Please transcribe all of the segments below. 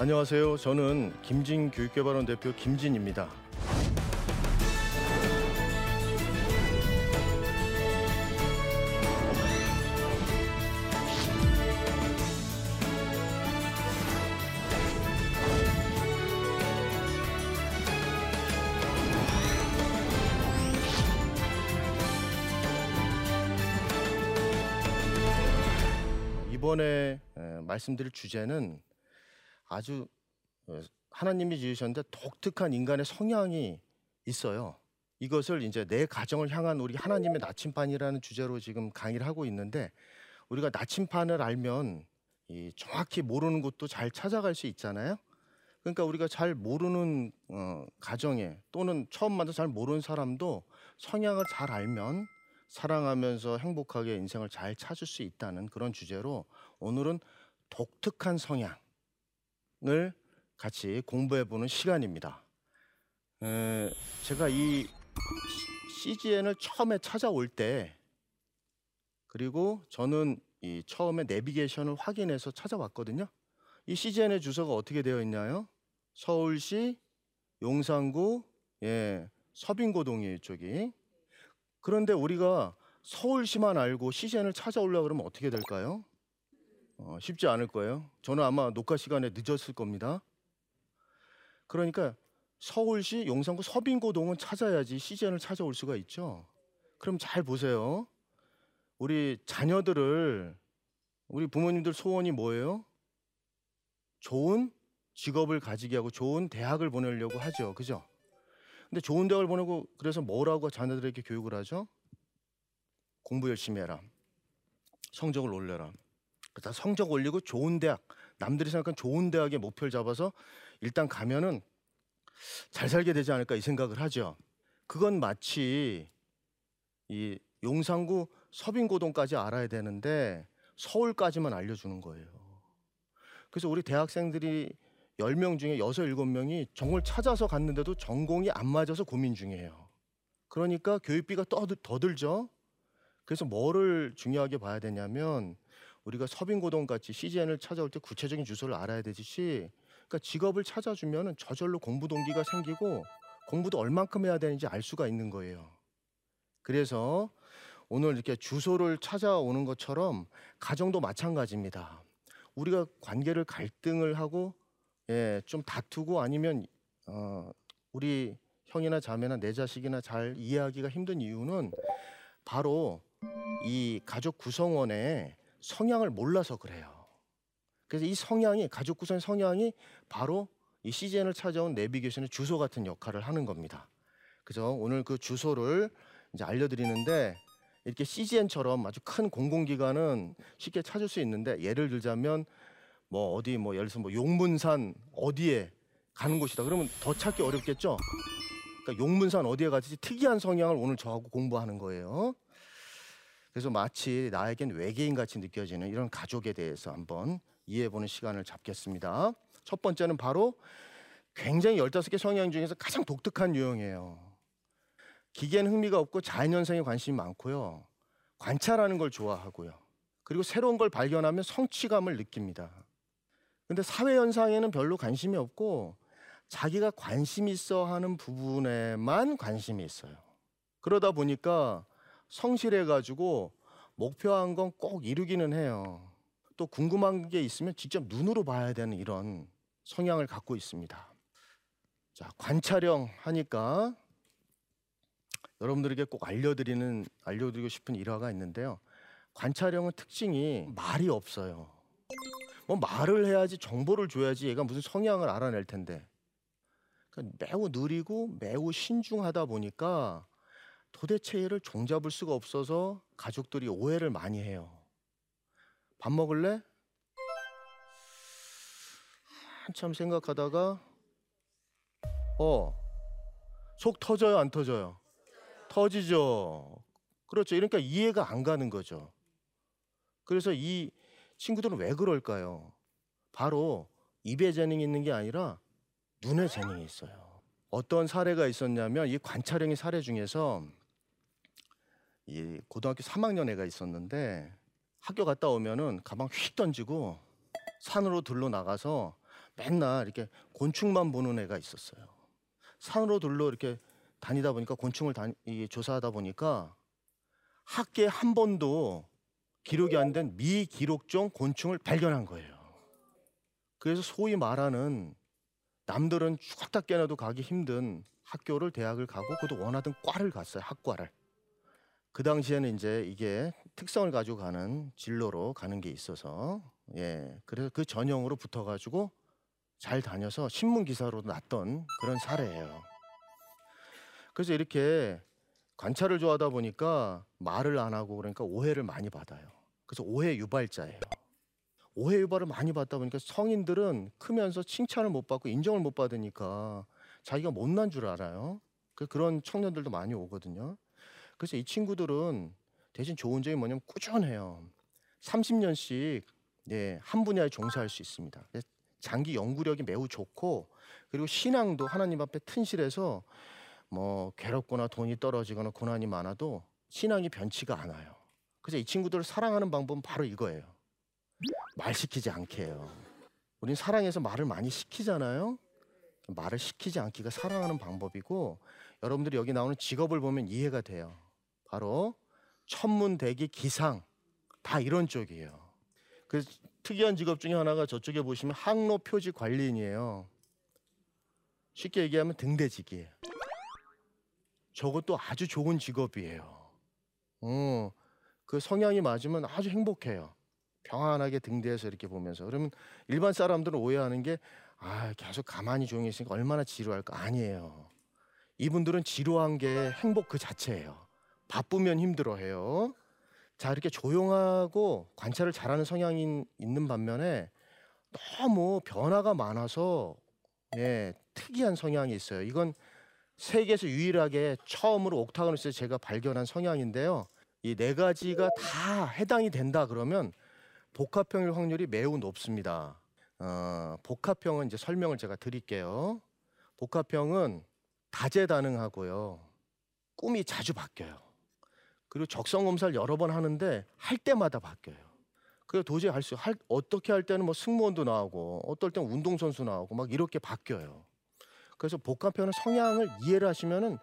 안녕하세요. 저는 김진 교육개발원 대표 김진입니다. 이번에 말씀드릴 주제는 아주 하나님이 지으셨는데 독특한 인간의 성향이 있어요. 이것을 이제 내 가정을 향한 우리 하나님의 나침판이라는 주제로 지금 강의를 하고 있는데, 우리가 나침판을 알면 정확히 모르는 곳도 잘 찾아갈 수 있잖아요. 그러니까 우리가 잘 모르는 가정에, 또는 처음 만나서 잘 모르는 사람도 성향을 잘 알면 사랑하면서 행복하게 인생을 잘 찾을 수 있다는 그런 주제로, 오늘은 독특한 성향 을 같이 공부해보는 시간입니다. 제가 이 CGN을 처음에 찾아올 때, 그리고 저는 이 처음에 내비게이션을 확인해서 찾아왔거든요. 이 CGN의 주소가 어떻게 되어 있나요? 서울시 용산구 서빙고동이에요, 이쪽이. 그런데 우리가 서울시만 알고 CGN을 찾아오려고 그러면 어떻게 될까요? 쉽지 않을 거예요. 저는 아마 녹화 시간에 늦었을 겁니다. 그러니까 서울시 용산구 서빙고동은 찾아야지 CGN을 찾아올 수가 있죠. 그럼 잘 보세요. 우리 자녀들을, 우리 부모님들 소원이 뭐예요? 좋은 직업을 가지게 하고 좋은 대학을 보내려고 하죠. 그죠? 근데 좋은 대학을 보내고, 그래서 뭐라고 자녀들에게 교육을 하죠? 공부 열심히 해라. 성적을 올려라. 그다 성적 올리고 좋은 대학, 남들이 생각한 좋은 대학의 목표를 잡아서 일단 가면은 잘 살게 되지 않을까, 이 생각을 하죠. 그건 마치 이 용산구 서빙고동까지 알아야 되는데 서울까지만 알려주는 거예요. 그래서 우리 대학생들이 10명 중에 6, 7명이 전공을 찾아서 갔는데도 전공이 안 맞아서 고민 중이에요. 그러니까 교육비가 더 들죠. 그래서 뭐를 중요하게 봐야 되냐면, 우리가 서빙고동같이 CGN을 찾아올 때 구체적인 주소를 알아야 되듯이, 그러니까 직업을 찾아주면 저절로 공부 동기가 생기고 공부도 얼만큼 해야 되는지 알 수가 있는 거예요. 그래서 오늘 이렇게 주소를 찾아오는 것처럼 가정도 마찬가지입니다. 우리가 관계를 갈등을 하고 좀 다투고, 아니면 우리 형이나 자매나 내 자식이나 잘 이해하기가 힘든 이유는 바로 이 가족 구성원의 성향을 몰라서 그래요. 그래서 이 성향이, 가족 구성의 성향이 바로 이 CGN을 찾아온 내비게이션의 주소 같은 역할을 하는 겁니다. 그래서 오늘 그 주소를 이제 알려드리는데, 이렇게 CGN처럼 아주 큰 공공기관은 쉽게 찾을 수 있는데, 예를 들자면 뭐 어디 뭐 예를 들어서 뭐 용문산 어디에 가는 곳이다. 그러면 더 찾기 어렵겠죠. 그러니까 용문산 어디에 가든지 특이한 성향을 오늘 저하고 공부하는 거예요. 그래서 마치 나에겐 외계인같이 느껴지는 이런 가족에 대해서 한번 이해해보는 시간을 잡겠습니다. 첫 번째는 바로 굉장히 15개 성향 중에서 가장 독특한 유형이에요. 기계는 흥미가 없고 자연현상에 관심이 많고요. 관찰하는 걸 좋아하고요. 그리고 새로운 걸 발견하면 성취감을 느낍니다. 근데 사회현상에는 별로 관심이 없고 자기가 관심 있어 하는 부분에만 관심이 있어요. 그러다 보니까 성실해가지고 목표한 건 꼭 이루기는 해요. 또 궁금한 게 있으면 직접 눈으로 봐야 되는 이런 성향을 갖고 있습니다. 자, 관찰형 하니까 여러분들에게 꼭 알려드리고 싶은 일화가 있는데요. 관찰형은 특징이 말이 없어요. 뭐 말을 해야지, 정보를 줘야지 얘가 무슨 성향을 알아낼 텐데. 그러니까 매우 느리고 매우 신중하다 보니까 도대체 얘를 종잡을 수가 없어서 가족들이 오해를 많이 해요. 밥 먹을래? 한참 생각하다가 속 터져요, 안 터져요? 터지죠. 그렇죠. 그러니까 이해가 안 가는 거죠. 그래서 이 친구들은 왜 그럴까요? 바로 입에 재능이 있는 게 아니라 눈에 재능이 있어요. 어떤 사례가 있었냐면, 이 관찰형의 사례 중에서 이 고등학교 3학년 애가 있었는데, 학교 갔다 오면은 가방 휙 던지고 산으로 들러 나가서 맨날 이렇게 곤충만 보는 애가 있었어요. 산으로 둘러 이렇게 다니다 보니까 곤충을 조사하다 보니까 학계에 한 번도 기록이 안 된 미기록종 곤충을 발견한 거예요. 그래서 소위 말하는 남들은 죽었다 깨어나도 가기 힘든 학교를 대학을 가고 그것도 원하던 과를 갔어요. 학과를. 그 당시에는 이제 이게 특성을 가지고 가는 진로로 가는 게 있어서 예 그래서 그 전형으로 붙어가지고 잘 다녀서 신문기사로 났던 그런 사례예요. 그래서 이렇게 관찰을 좋아하다 보니까 말을 안 하고 그러니까 오해를 많이 받아요. 그래서 오해 유발자예요. 오해 유발을 많이 받다 보니까 성인들은 크면서 칭찬을 못 받고 인정을 못 받으니까 자기가 못난 줄 알아요. 그런 청년들도 많이 오거든요. 그래서 이 친구들은 대신 좋은 점이 뭐냐면 꾸준해요. 30년씩 예, 한 분야에 종사할 수 있습니다. 장기 연구력이 매우 좋고 그리고 신앙도 하나님 앞에 튼실해서 뭐 괴롭거나 돈이 떨어지거나 고난이 많아도 신앙이 변치가 않아요. 그래서 이 친구들을 사랑하는 방법은 바로 이거예요. 말 시키지 않게 해요. 우린 사랑해서 말을 많이 시키잖아요. 말을 시키지 않기가 사랑하는 방법이고 여러분들이 여기 나오는 직업을 보면 이해가 돼요. 바로 천문대기 기상 다 이런 쪽이에요. 그 특이한 직업 중에 하나가 저쪽에 보시면 항로 표지 관리인이에요. 쉽게 얘기하면 등대지기예요. 저것도 아주 좋은 직업이에요. 그 성향이 맞으면 아주 행복해요. 평안하게 등대에서 이렇게 보면서 그러면 일반 사람들은 오해하는 게 아, 계속 가만히 조용히 있으니까 얼마나 지루할까? 아니에요. 이분들은 지루한 게 행복 그 자체예요. 바쁘면 힘들어해요. 자 이렇게 조용하고 관찰을 잘하는 성향이 있는 반면에 너무 변화가 많아서 예, 특이한 성향이 있어요. 이건 세계에서 유일하게 처음으로 옥타곤에서 제가 발견한 성향인데요. 이 네 가지가 다 해당이 된다 그러면 복합형일 확률이 매우 높습니다. 복합형은 이제 설명을 제가 드릴게요. 복합형은 다재다능하고요. 꿈이 자주 바뀌어요. 그리고 적성검사를 여러 번 하는데 할 때마다 바뀌어요. 그래서 도저히 어떻게 할 때는 뭐 승무원도 나오고 어떨 때는 운동선수 나오고 막 이렇게 바뀌어요. 그래서 복합형의 성향을 이해를 하시면은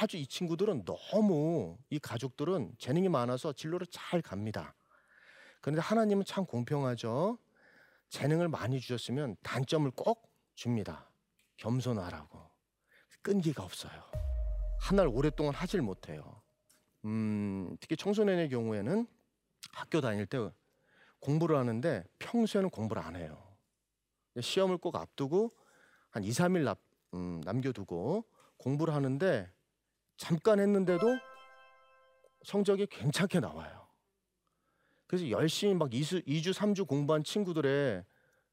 아주 이 친구들은 너무 이 가족들은 재능이 많아서 진로를 잘 갑니다. 그런데 하나님은 참 공평하죠. 재능을 많이 주셨으면 단점을 꼭 줍니다. 겸손하라고. 끈기가 없어요. 한 날 오랫동안 하질 못해요. 특히 청소년의 경우에는 학교 다닐 때 공부를 하는데 평소에는 공부를 안 해요. 시험을 꼭 앞두고 한 2, 3일 남겨두고 공부를 하는데 잠깐 했는데도 성적이 괜찮게 나와요. 그래서 열심히 막 2주, 3주 공부한 친구들의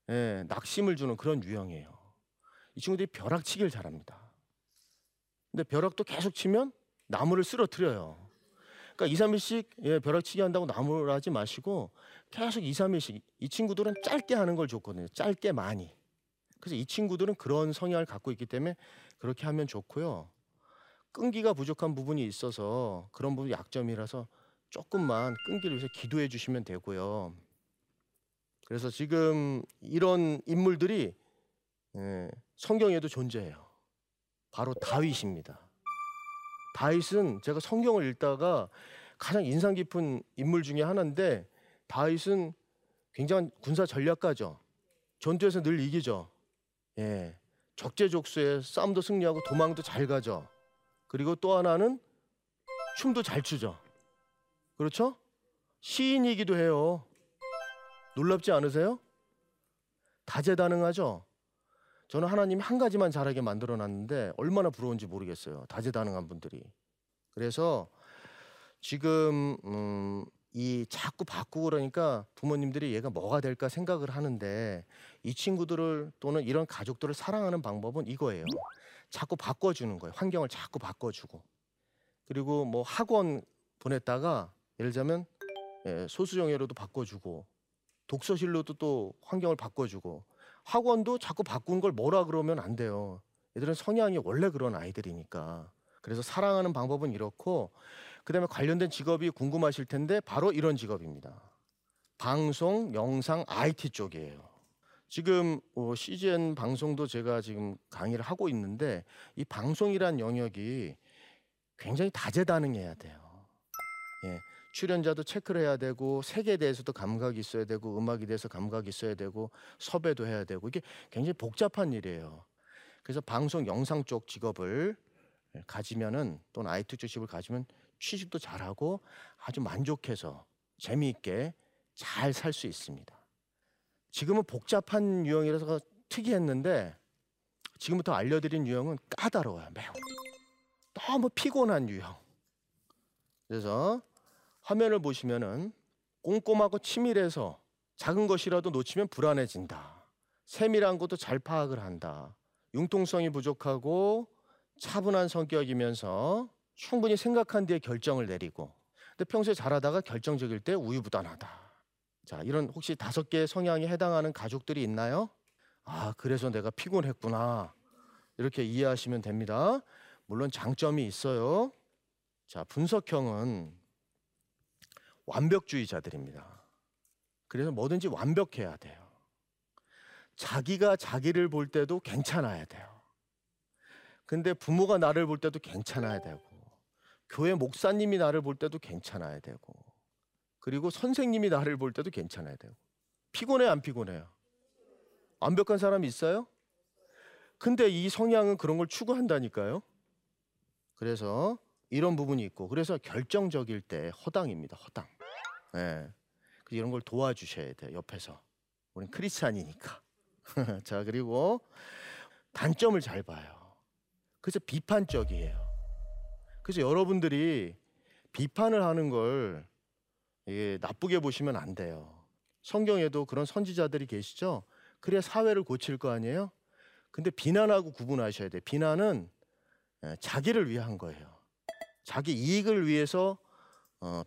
예, 낙심을 주는 그런 유형이에요. 이 친구들이 벼락치기를 잘합니다. 근데 벼락도 계속 치면 나무를 쓰러뜨려요. 그러니까 2, 3일씩 예, 벼락치기 한다고 나무를 하지 마시고 계속 2, 3일씩 이 친구들은 짧게 하는 걸 좋거든요. 짧게 많이. 그래서 이 친구들은 그런 성향을 갖고 있기 때문에 그렇게 하면 좋고요. 끈기가 부족한 부분이 있어서 그런 부분이 약점이라서 조금만 끈기를 위해서 기도해 주시면 되고요. 그래서 지금 이런 인물들이 성경에도 존재해요. 바로 다윗입니다. 다윗은 제가 성경을 읽다가 가장 인상 깊은 인물 중에 하나인데 다윗은 굉장한 군사 전략가죠. 전투에서 늘 이기죠. 예, 적재적소에 싸움도 승리하고 도망도 잘 가죠. 그리고 또 하나는 춤도 잘 추죠. 그렇죠? 시인이기도 해요. 놀랍지 않으세요? 다재다능하죠? 저는 하나님이 한 가지만 잘하게 만들어놨는데 얼마나 부러운지 모르겠어요. 다재다능한 분들이. 그래서 지금 이 자꾸 바꾸고 그러니까 부모님들이 얘가 뭐가 될까 생각을 하는데 이 친구들을 또는 이런 가족들을 사랑하는 방법은 이거예요. 자꾸 바꿔주는 거예요. 환경을 자꾸 바꿔주고. 그리고 뭐 학원 보냈다가 예를 들자면 소수정예로도 바꿔주고 독서실로도 또 환경을 바꿔주고 학원도 자꾸 바꾼 걸 뭐라 그러면 안 돼요. 얘들은 성향이 원래 그런 아이들이니까. 그래서 사랑하는 방법은 이렇고 그다음에 관련된 직업이 궁금하실 텐데 바로 이런 직업입니다. 방송, 영상, IT 쪽이에요. 지금 CGN 방송도 제가 지금 강의를 하고 있는데 이 방송이란 영역이 굉장히 다재다능해야 돼요. 예, 출연자도 체크를 해야 되고 색에 대해서도 감각이 있어야 되고 음악에 대해서 감각이 있어야 되고 섭외도 해야 되고 이게 굉장히 복잡한 일이에요. 그래서 방송 영상 쪽 직업을 가지면은 또는 IT 직업을 가지면 취직도 잘하고 아주 만족해서 재미있게 잘 살 수 있습니다. 지금은 복잡한 유형이라서 특이했는데 지금부터 알려드린 유형은 까다로워요. 매우 너무 피곤한 유형. 그래서 화면을 보시면은 꼼꼼하고 치밀해서 작은 것이라도 놓치면 불안해진다. 세밀한 것도 잘 파악을 한다. 융통성이 부족하고 차분한 성격이면서 충분히 생각한 뒤에 결정을 내리고 근데 평소에 잘하다가 결정적일 때 우유부단하다. 자, 이런 혹시 5개의 성향에 해당하는 가족들이 있나요? 아, 그래서 내가 피곤했구나. 이렇게 이해하시면 됩니다. 물론 장점이 있어요. 자, 분석형은 완벽주의자들입니다. 그래서 뭐든지 완벽해야 돼요. 자기가 자기를 볼 때도 괜찮아야 돼요. 근데 부모가 나를 볼 때도 괜찮아야 되고 교회 목사님이 나를 볼 때도 괜찮아야 되고 그리고 선생님이 나를 볼 때도 괜찮아야 되고 피곤해 안 피곤해요? 완벽한 사람이 있어요? 근데 이 성향은 그런 걸 추구한다니까요. 그래서 이런 부분이 있고 그래서 결정적일 때 허당입니다. 허당. 예. 이런 걸 도와주셔야 돼요. 옆에서. 우린 크리스찬이니까. 자, 그리고 단점을 잘 봐요. 그래서 비판적이에요. 그래서 여러분들이 비판을 하는 걸 예, 나쁘게 보시면 안 돼요. 성경에도 그런 선지자들이 계시죠. 그래야 사회를 고칠 거 아니에요. 근데 비난하고 구분하셔야 돼요. 비난은 자기를 위한 거예요. 자기 이익을 위해서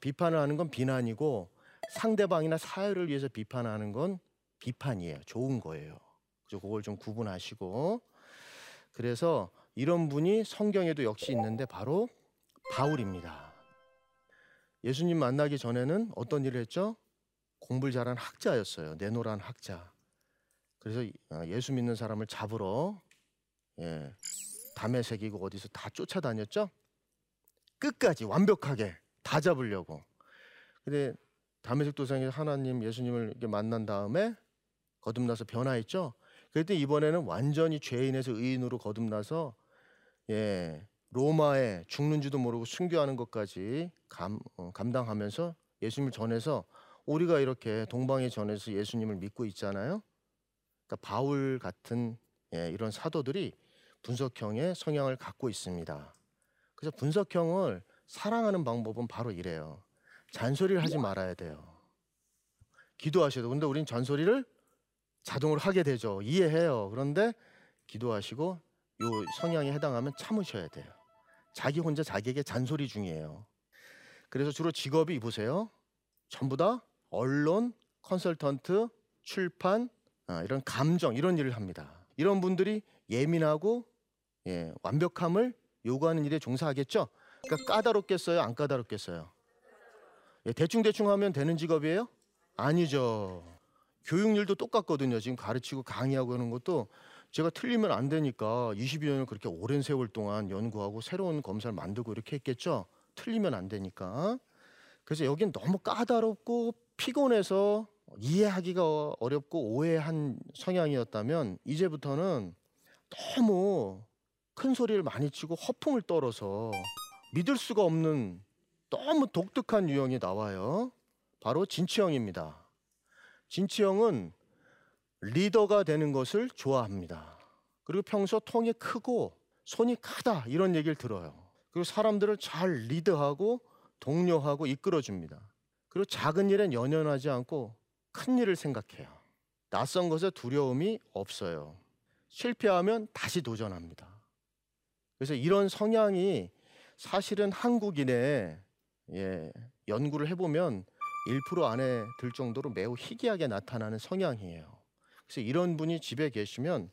비판을 하는 건 비난이고 상대방이나 사회를 위해서 비판하는 건 비판이에요. 좋은 거예요. 그래서 그걸 좀 구분하시고 그래서 이런 분이 성경에도 역시 있는데 바로 바울입니다. 예수님 만나기 전에는 어떤 일을 했죠? 공부를 잘한 학자였어요. 내노란 학자. 그래서 예수 믿는 사람을 잡으러 예, 담에 새기고 어디서 다 쫓아다녔죠? 끝까지 완벽하게 다 잡으려고. 근데 다메섹 도상에서 하나님 예수님을 이렇게 만난 다음에 거듭나서 변화했죠. 그랬더니 이번에는 완전히 죄인에서 의인으로 거듭나서 예, 로마에 죽는지도 모르고 순교하는 것까지 감당하면서 예수님을 전해서 우리가 이렇게 동방에 전해서 예수님을 믿고 있잖아요. 그러니까 바울 같은 예, 이런 사도들이 분석형의 성향을 갖고 있습니다. 그래서 분석형을 사랑하는 방법은 바로 이래요. 잔소리를 하지 말아야 돼요. 기도하셔도 근데 우린 잔소리를 자동으로 하게 되죠. 이해해요. 그런데 기도하시고 요 성향에 해당하면 참으셔야 돼요. 자기 혼자 자기에게 잔소리 중이에요. 그래서 주로 직업이 보세요. 전부 다 언론, 컨설턴트, 출판 이런 감정 이런 일을 합니다. 이런 분들이 예민하고 예, 완벽함을 요구하는 일에 종사하겠죠? 그러니까 까다롭겠어요? 안 까다롭겠어요? 예, 대충대충 하면 되는 직업이에요? 아니죠. 교육률도 똑같거든요. 지금 가르치고 강의하고 하는 것도 제가 틀리면 안 되니까 22년을 그렇게 오랜 세월 동안 연구하고 새로운 검사를 만들고 이렇게 했겠죠? 틀리면 안 되니까. 그래서 여긴 너무 까다롭고 피곤해서 이해하기가 어렵고 오해한 성향이었다면 이제부터는 너무 큰 소리를 많이 치고 허풍을 떨어서 믿을 수가 없는 너무 독특한 유형이 나와요. 바로 진취형입니다. 진취형은 리더가 되는 것을 좋아합니다. 그리고 평소 통이 크고 손이 크다 이런 얘기를 들어요. 그리고 사람들을 잘 리드하고 독려하고 이끌어줍니다. 그리고 작은 일엔 연연하지 않고 큰 일을 생각해요. 낯선 것에 두려움이 없어요. 실패하면 다시 도전합니다. 그래서 이런 성향이 사실은 한국인의 예, 연구를 해보면 1% 안에 들 정도로 매우 희귀하게 나타나는 성향이에요. 그래서 이런 분이 집에 계시면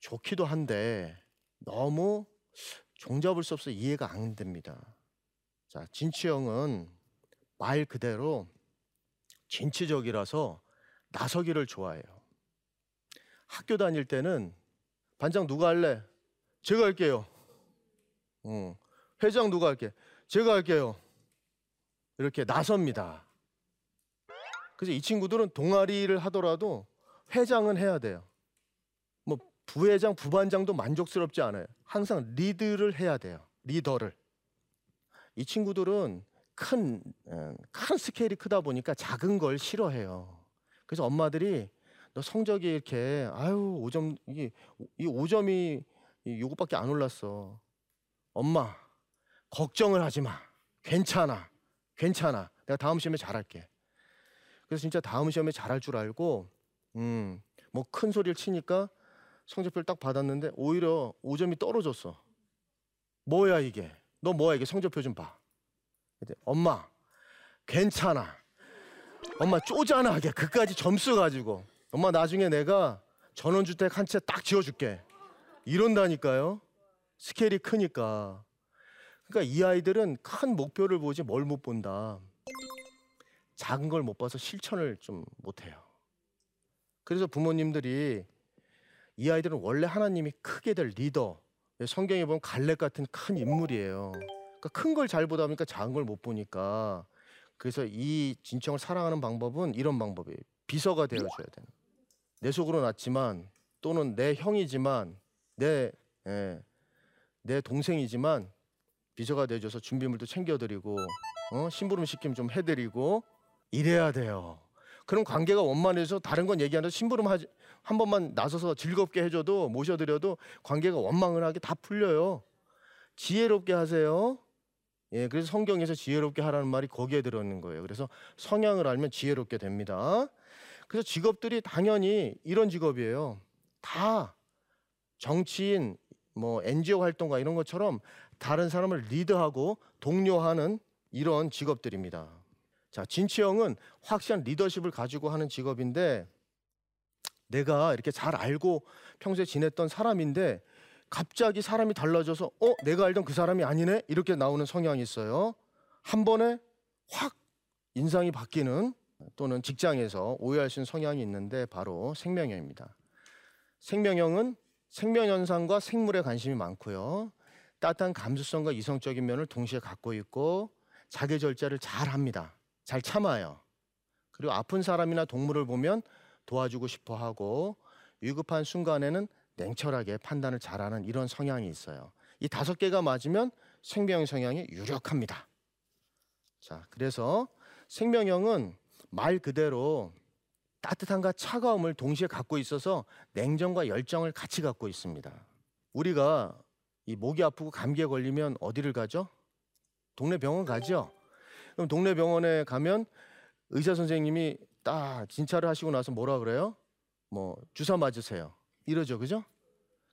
좋기도 한데 너무 종잡을 수 없어 이해가 안 됩니다. 자, 진취형은 말 그대로 진취적이라서 나서기를 좋아해요. 학교 다닐 때는 반장 누가 할래? 제가 할게요. 회장 누가 할게? 제가 할게요. 이렇게 나섭니다. 그래서 이 친구들은 동아리를 하더라도 회장은 해야 돼요. 뭐 부회장, 부반장도 만족스럽지 않아요. 항상 리드를 해야 돼요. 리더를. 이 친구들은 큰 스케일이 크다 보니까 작은 걸 싫어해요. 그래서 엄마들이 너 성적이 이렇게 아유 5점 이 5점이 요것밖에 안 올랐어. 엄마 걱정을 하지 마. 괜찮아. 괜찮아. 내가 다음 시험에 잘할게. 그래서 진짜 다음 시험에 잘할 줄 알고 뭐 큰 소리를 치니까 성적표를 딱 받았는데 오히려 5점이 떨어졌어. 뭐야 이게? 너 뭐야 이게? 성적표 좀 봐. 엄마 괜찮아. 엄마 쪼잖아. 그까지 점수 가지고 엄마 나중에 내가 전원주택 한 채 딱 지어줄게. 이런다니까요. 스케일이 크니까. 그러니까 이 아이들은 큰 목표를 보지 뭘 못 본다. 작은 걸 못 봐서 실천을 좀 못해요. 그래서 부모님들이 이 아이들은 원래 하나님이 크게 될 리더. 성경에 보면 갈렙 같은 큰 인물이에요. 그러니까 큰 걸 잘 보다 보니까 작은 걸 못 보니까. 그래서 이 진청을 사랑하는 방법은 이런 방법이에요. 비서가 되어줘야 되는. 내 속으로 났지만 또는 내 형이지만 내 동생이지만 비서가 되어줘서 준비물도 챙겨드리고 심부름 시킴 좀 해드리고 이래야 돼요. 그럼 관계가 원만해서 다른 건 얘기 안 해도 심부름 한 번만 나서서 즐겁게 해줘도 모셔드려도 관계가 원만하게 다 풀려요. 지혜롭게 하세요. 예, 그래서 성경에서 지혜롭게 하라는 말이 거기에 들어있는 거예요. 그래서 성향을 알면 지혜롭게 됩니다. 그래서 직업들이 당연히 이런 직업이에요. 다 정치인, 뭐 NGO 활동가 이런 것처럼 다른 사람을 리드하고 독려하는 이런 직업들입니다. 자, 진치형은 확실한 리더십을 가지고 하는 직업인데 내가 이렇게 잘 알고 평소에 지냈던 사람인데 갑자기 사람이 달라져서 내가 알던 그 사람이 아니네? 이렇게 나오는 성향이 있어요. 한 번에 확 인상이 바뀌는 또는 직장에서 오해할 수 있는 성향이 있는데 바로 생명형입니다. 생명형은 생명현상과 생물에 관심이 많고요. 따뜻한 감수성과 이성적인 면을 동시에 갖고 있고 자기 절제를 잘 합니다. 잘 참아요. 그리고 아픈 사람이나 동물을 보면 도와주고 싶어 하고 위급한 순간에는 냉철하게 판단을 잘하는 이런 성향이 있어요. 이 5개가 맞으면 생명형 성향이 유력합니다. 자, 그래서 생명형은 말 그대로 따뜻함과 차가움을 동시에 갖고 있어서 냉정과 열정을 같이 갖고 있습니다. 우리가 이 목이 아프고 감기에 걸리면 어디를 가죠? 동네 병원 가죠? 그럼 동네 병원에 가면 의사 선생님이 딱 진찰을 하시고 나서 뭐라 그래요? 뭐 주사 맞으세요. 이러죠, 그죠?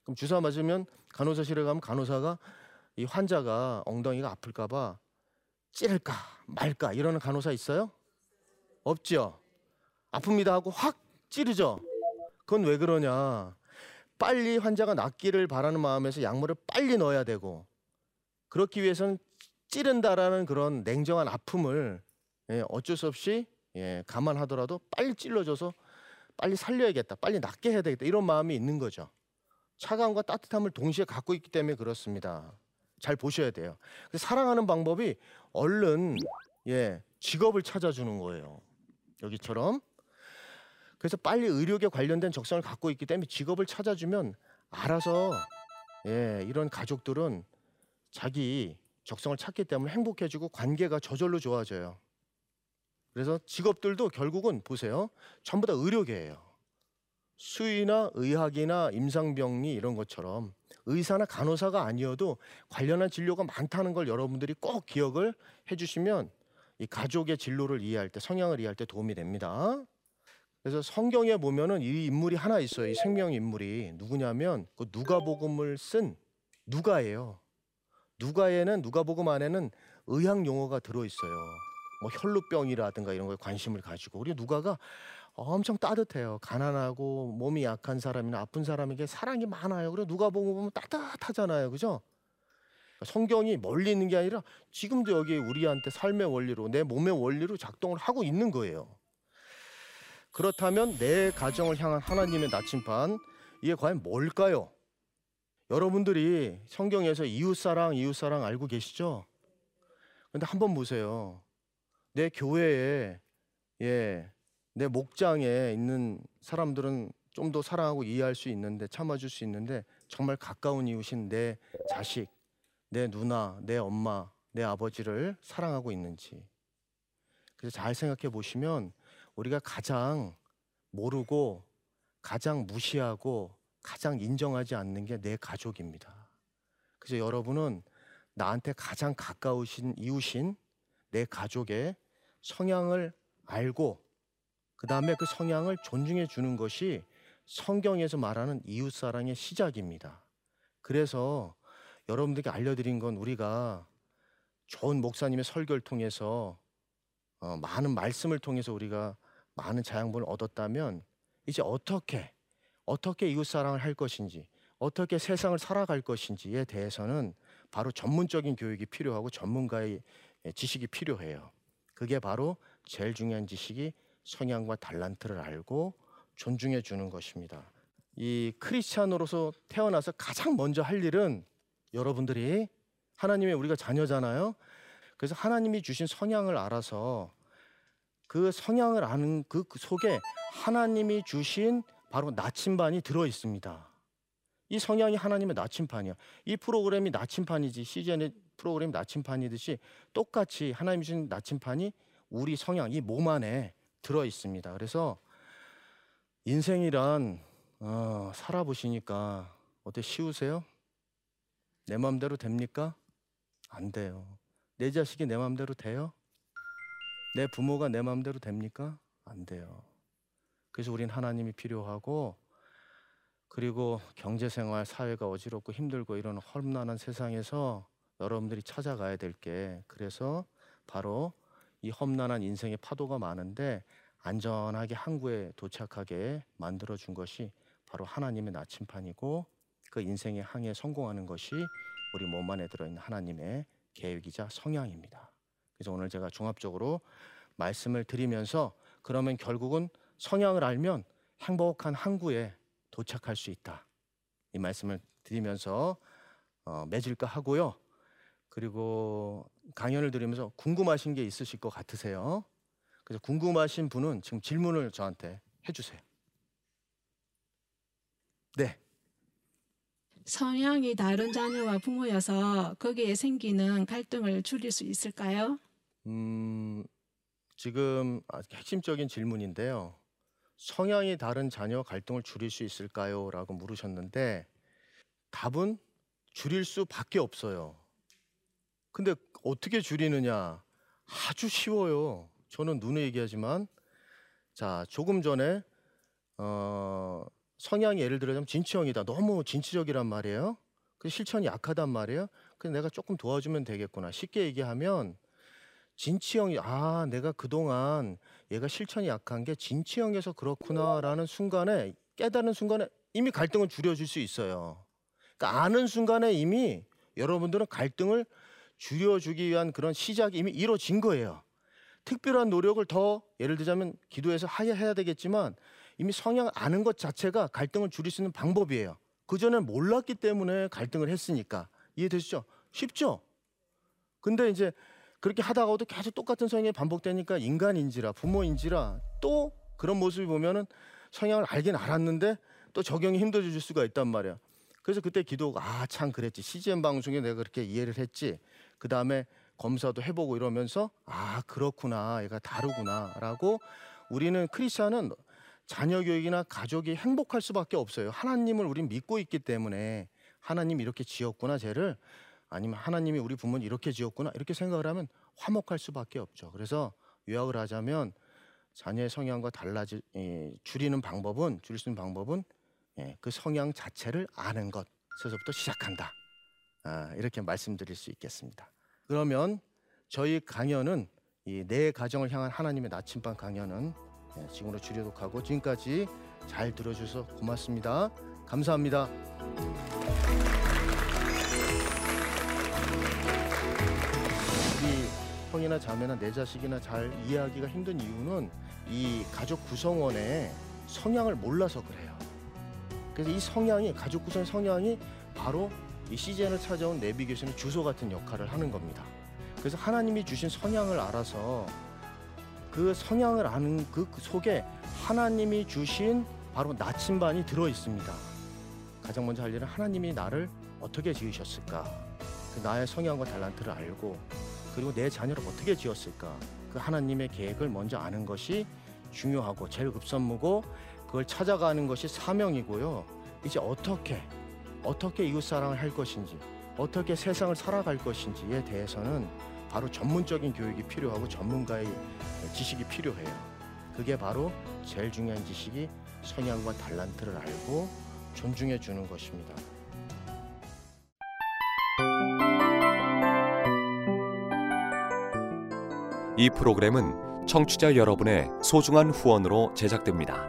그럼 주사 맞으면 간호사실에 가면 간호사가 이 환자가 엉덩이가 아플까봐 찌를까 말까 이러는 간호사 있어요? 없죠. 아픕니다 하고 확 찌르죠. 그건 왜 그러냐? 빨리 환자가 낫기를 바라는 마음에서 약물을 빨리 넣어야 되고 그렇기 위해서는 찌른다라는 그런 냉정한 아픔을 어쩔 수 없이 감안하더라도 빨리 찔러줘서 빨리 살려야겠다, 빨리 낫게 해야 되겠다 이런 마음이 있는 거죠. 차가움과 따뜻함을 동시에 갖고 있기 때문에 그렇습니다. 잘 보셔야 돼요. 사랑하는 방법이 얼른 직업을 찾아주는 거예요. 여기처럼. 그래서 빨리 의료계 관련된 적성을 갖고 있기 때문에 직업을 찾아주면 알아서 이런 가족들은 자기 적성을 찾기 때문에 행복해지고 관계가 저절로 좋아져요. 그래서 직업들도 결국은 보세요. 전부 다 의료계예요. 수의나 의학이나 임상병리 이런 것처럼 의사나 간호사가 아니어도 관련한 진료가 많다는 걸 여러분들이 꼭 기억을 해주시면 이 가족의 진로를 이해할 때, 성향을 이해할 때 도움이 됩니다. 그래서 성경에 보면은 이 인물이 하나 있어요. 이 생명 인물이 누구냐면 그 누가복음을 쓴 누가예요. 누가에는 누가복음 안에는 의학 용어가 들어있어요. 뭐 혈루병이라든가 이런 거에 관심을 가지고 우리 누가가 엄청 따뜻해요. 가난하고 몸이 약한 사람이나 아픈 사람에게 사랑이 많아요. 그리고 누가복음 보면 따뜻하잖아요, 그죠? 성경이 멀리 있는 게 아니라 지금도 여기 우리한테 삶의 원리로 내 몸의 원리로 작동을 하고 있는 거예요. 그렇다면 내 가정을 향한 하나님의 나침반 이게 과연 뭘까요? 여러분들이 성경에서 이웃사랑, 이웃사랑 알고 계시죠? 근데 한번 보세요. 내 교회에, 예, 내 목장에 있는 사람들은 좀 더 사랑하고 이해할 수 있는데, 참아줄 수 있는데, 정말 가까운 이웃인 내 자식, 내 누나, 내 엄마, 내 아버지를 사랑하고 있는지. 그래서 잘 생각해 보시면 우리가 가장 모르고 가장 무시하고 가장 인정하지 않는 게 내 가족입니다. 그래서 여러분은 나한테 가장 가까우신 이웃인 내 가족의 성향을 알고 그 다음에 그 성향을 존중해 주는 것이 성경에서 말하는 이웃사랑의 시작입니다. 그래서 여러분들께 알려드린 건 우리가 좋은 목사님의 설교를 통해서 많은 말씀을 통해서 우리가 많은 자양분을 얻었다면 이제 어떻게 이웃사랑을 할 것인지, 어떻게 세상을 살아갈 것인지에 대해서는 바로 전문적인 교육이 필요하고 전문가의 지식이 필요해요. 그게 바로 제일 중요한 지식이 성향과 달란트를 알고 존중해 주는 것입니다. 이 크리스찬으로서 태어나서 가장 먼저 할 일은, 여러분들이 하나님의 우리가 자녀잖아요. 그래서 하나님이 주신 성향을 알아서 그 성향을 아는 그 속에 하나님이 주신 바로 나침반이 들어 있습니다. 이 성향이 하나님의 나침반이야. 이 프로그램이 나침반이지, CGN의 프로그램이 나침반이듯이 똑같이 하나님이 주신 나침반이 우리 성향, 이 몸 안에 들어 있습니다. 그래서 인생이란 살아보시니까 어때, 쉬우세요? 내 마음대로 됩니까? 안 돼요. 내 자식이 내 마음대로 돼요? 내 부모가 내 마음대로 됩니까? 안 돼요. 그래서 우린 하나님이 필요하고, 그리고 경제생활, 사회가 어지럽고 힘들고 이런 험난한 세상에서 여러분들이 찾아가야 될 게, 그래서 바로 이 험난한 인생의 파도가 많은데 안전하게 항구에 도착하게 만들어준 것이 바로 하나님의 나침판이고, 그 인생의 항에 성공하는 것이 우리 몸 안에 들어있는 하나님의 계획이자 성향입니다. 그래서 오늘 제가 종합적으로 말씀을 드리면서, 그러면 결국은 성향을 알면 행복한 항구에 도착할 수 있다, 이 말씀을 드리면서 맺을까 하고요. 그리고 강연을 들으면서 궁금하신 게 있으실 것 같으세요. 그래서 궁금하신 분은 지금 질문을 저한테 해주세요. 네. 성향이 다른 자녀와 부모여서 거기에 생기는 갈등을 줄일 수 있을까요? 지금 핵심적인 질문인데요. 성향이 다른 자녀와 갈등을 줄일 수 있을까요? 라고 물으셨는데, 답은 줄일 수밖에 없어요. 근데 어떻게 줄이느냐? 아주 쉬워요. 저는 누누이 얘기하지만, 자, 조금 전에 성향이 예를 들어서 진취형이다. 너무 진취적이란 말이에요. 그래서 실천이 약하단 말이에요. 그래서 내가 조금 도와주면 되겠구나. 쉽게 얘기하면 진취형이, 아, 내가 그동안 얘가 실천이 약한 게 진취형에서 그렇구나라는 순간에, 깨달은 순간에 이미 갈등을 줄여줄 수 있어요. 그러니까 아는 순간에 이미 여러분들은 갈등을 줄여주기 위한 그런 시작이 이미 이루어진 거예요. 특별한 노력을 더, 예를 들자면 기도해서 해야 되겠지만, 이미 성향 아는 것 자체가 갈등을 줄일 수 있는 방법이에요. 그전엔 몰랐기 때문에 갈등을 했으니까. 이해되시죠? 쉽죠? 근데 이제 그렇게 하다가도 계속 똑같은 성향이 반복되니까 인간인지라, 부모인지라, 또 그런 모습을 보면은 성향을 알긴 알았는데 또 적용이 힘들어질 수가 있단 말이야. 그래서 그때 기도가, 아, 참 그랬지. CGN 방송에 내가 그렇게 이해를 했지. 그 다음에 검사도 해보고 이러면서, 아, 그렇구나, 얘가 다르구나 라고. 우리는, 크리스찬은 자녀 교육이나 가족이 행복할 수밖에 없어요. 하나님을 우린 믿고 있기 때문에, 하나님이 이렇게 지었구나 쟤를, 아니면 하나님이 우리 부모는 이렇게 지었구나, 이렇게 생각을 하면 화목할 수밖에 없죠. 그래서 요약을 하자면, 자녀의 성향과 줄이는 방법은, 줄일 수 있는 방법은 그 성향 자체를 아는 것에서부터 시작한다, 이렇게 말씀드릴 수 있겠습니다. 그러면 저희 강연은, 이 내 가정을 향한 하나님의 나침반 강연은 지금으로 줄여독하고, 지금까지 잘 들어주셔서 고맙습니다. 감사합니다. 이 형이나 자매나 내 자식이나 잘 이해하기가 힘든 이유는 이 가족 구성원의 성향을 몰라서 그래요. 그래서 이 성향이, 가족 구성 성향이 바로 이 CGN을 찾아온 내비게이션의 주소 같은 역할을 하는 겁니다. 그래서 하나님이 주신 성향을 알아서 그 성향을 아는 그 속에 하나님이 주신 바로 나침반이 들어있습니다. 가장 먼저 할 일은 하나님이 나를 어떻게 지으셨을까, 그 나의 성향과 달란트를 알고, 그리고 내 자녀를 어떻게 지었을까, 그 하나님의 계획을 먼저 아는 것이 중요하고 제일 급선무고, 그걸 찾아가는 것이 사명이고요. 이제 어떻게 이웃사랑을 할 것인지, 어떻게 세상을 살아갈 것인지에 대해서는 바로 전문적인 교육이 필요하고 전문가의 지식이 필요해요. 그게 바로 제일 중요한 지식이 성향과 달란트를 알고 존중해 주는 것입니다. 이 프로그램은 청취자 여러분의 소중한 후원으로 제작됩니다.